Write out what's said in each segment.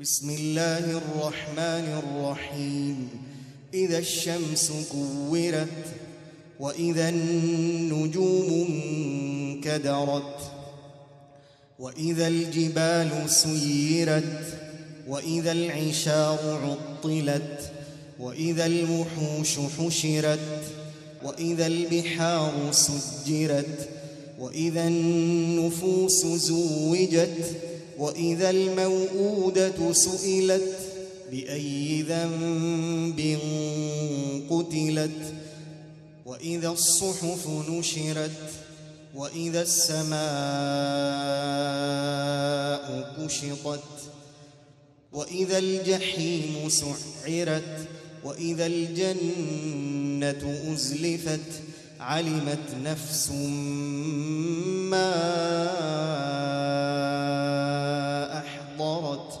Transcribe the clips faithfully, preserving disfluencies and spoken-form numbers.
بسم الله الرحمن الرحيم إذا الشمس كورت وإذا النجوم انكدرت وإذا الجبال سيرت وإذا العشار عطلت وإذا الوحوش حشرت وإذا البحار سجرت وإذا النفوس زوجت وإذا الموءودة سئلت بأي ذنب قتلت وإذا الصحف نشرت وإذا السماء كشطت وإذا الجحيم سعرت وإذا الجنة أزلفت علمت نفس ما أحضرت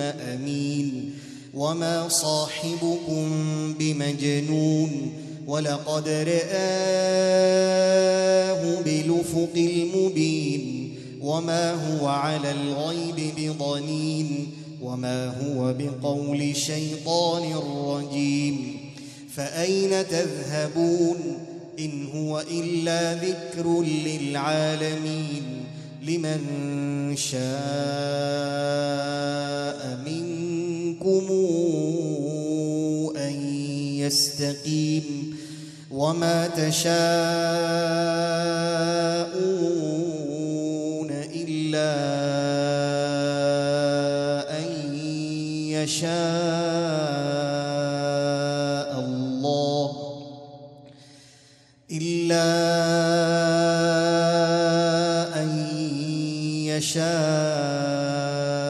أمين وما صاحبكم بمجنون ولقد رآه بالأفق المبين وما هو على الغيب بضنين وما هو بقول شيطان رجيم فأين تذهبون إن هو إلا ذكر للعالمين لمن شاء منكم أن يستقيم وما تشاءون إلا أن يشاء الله إلا أن يشاء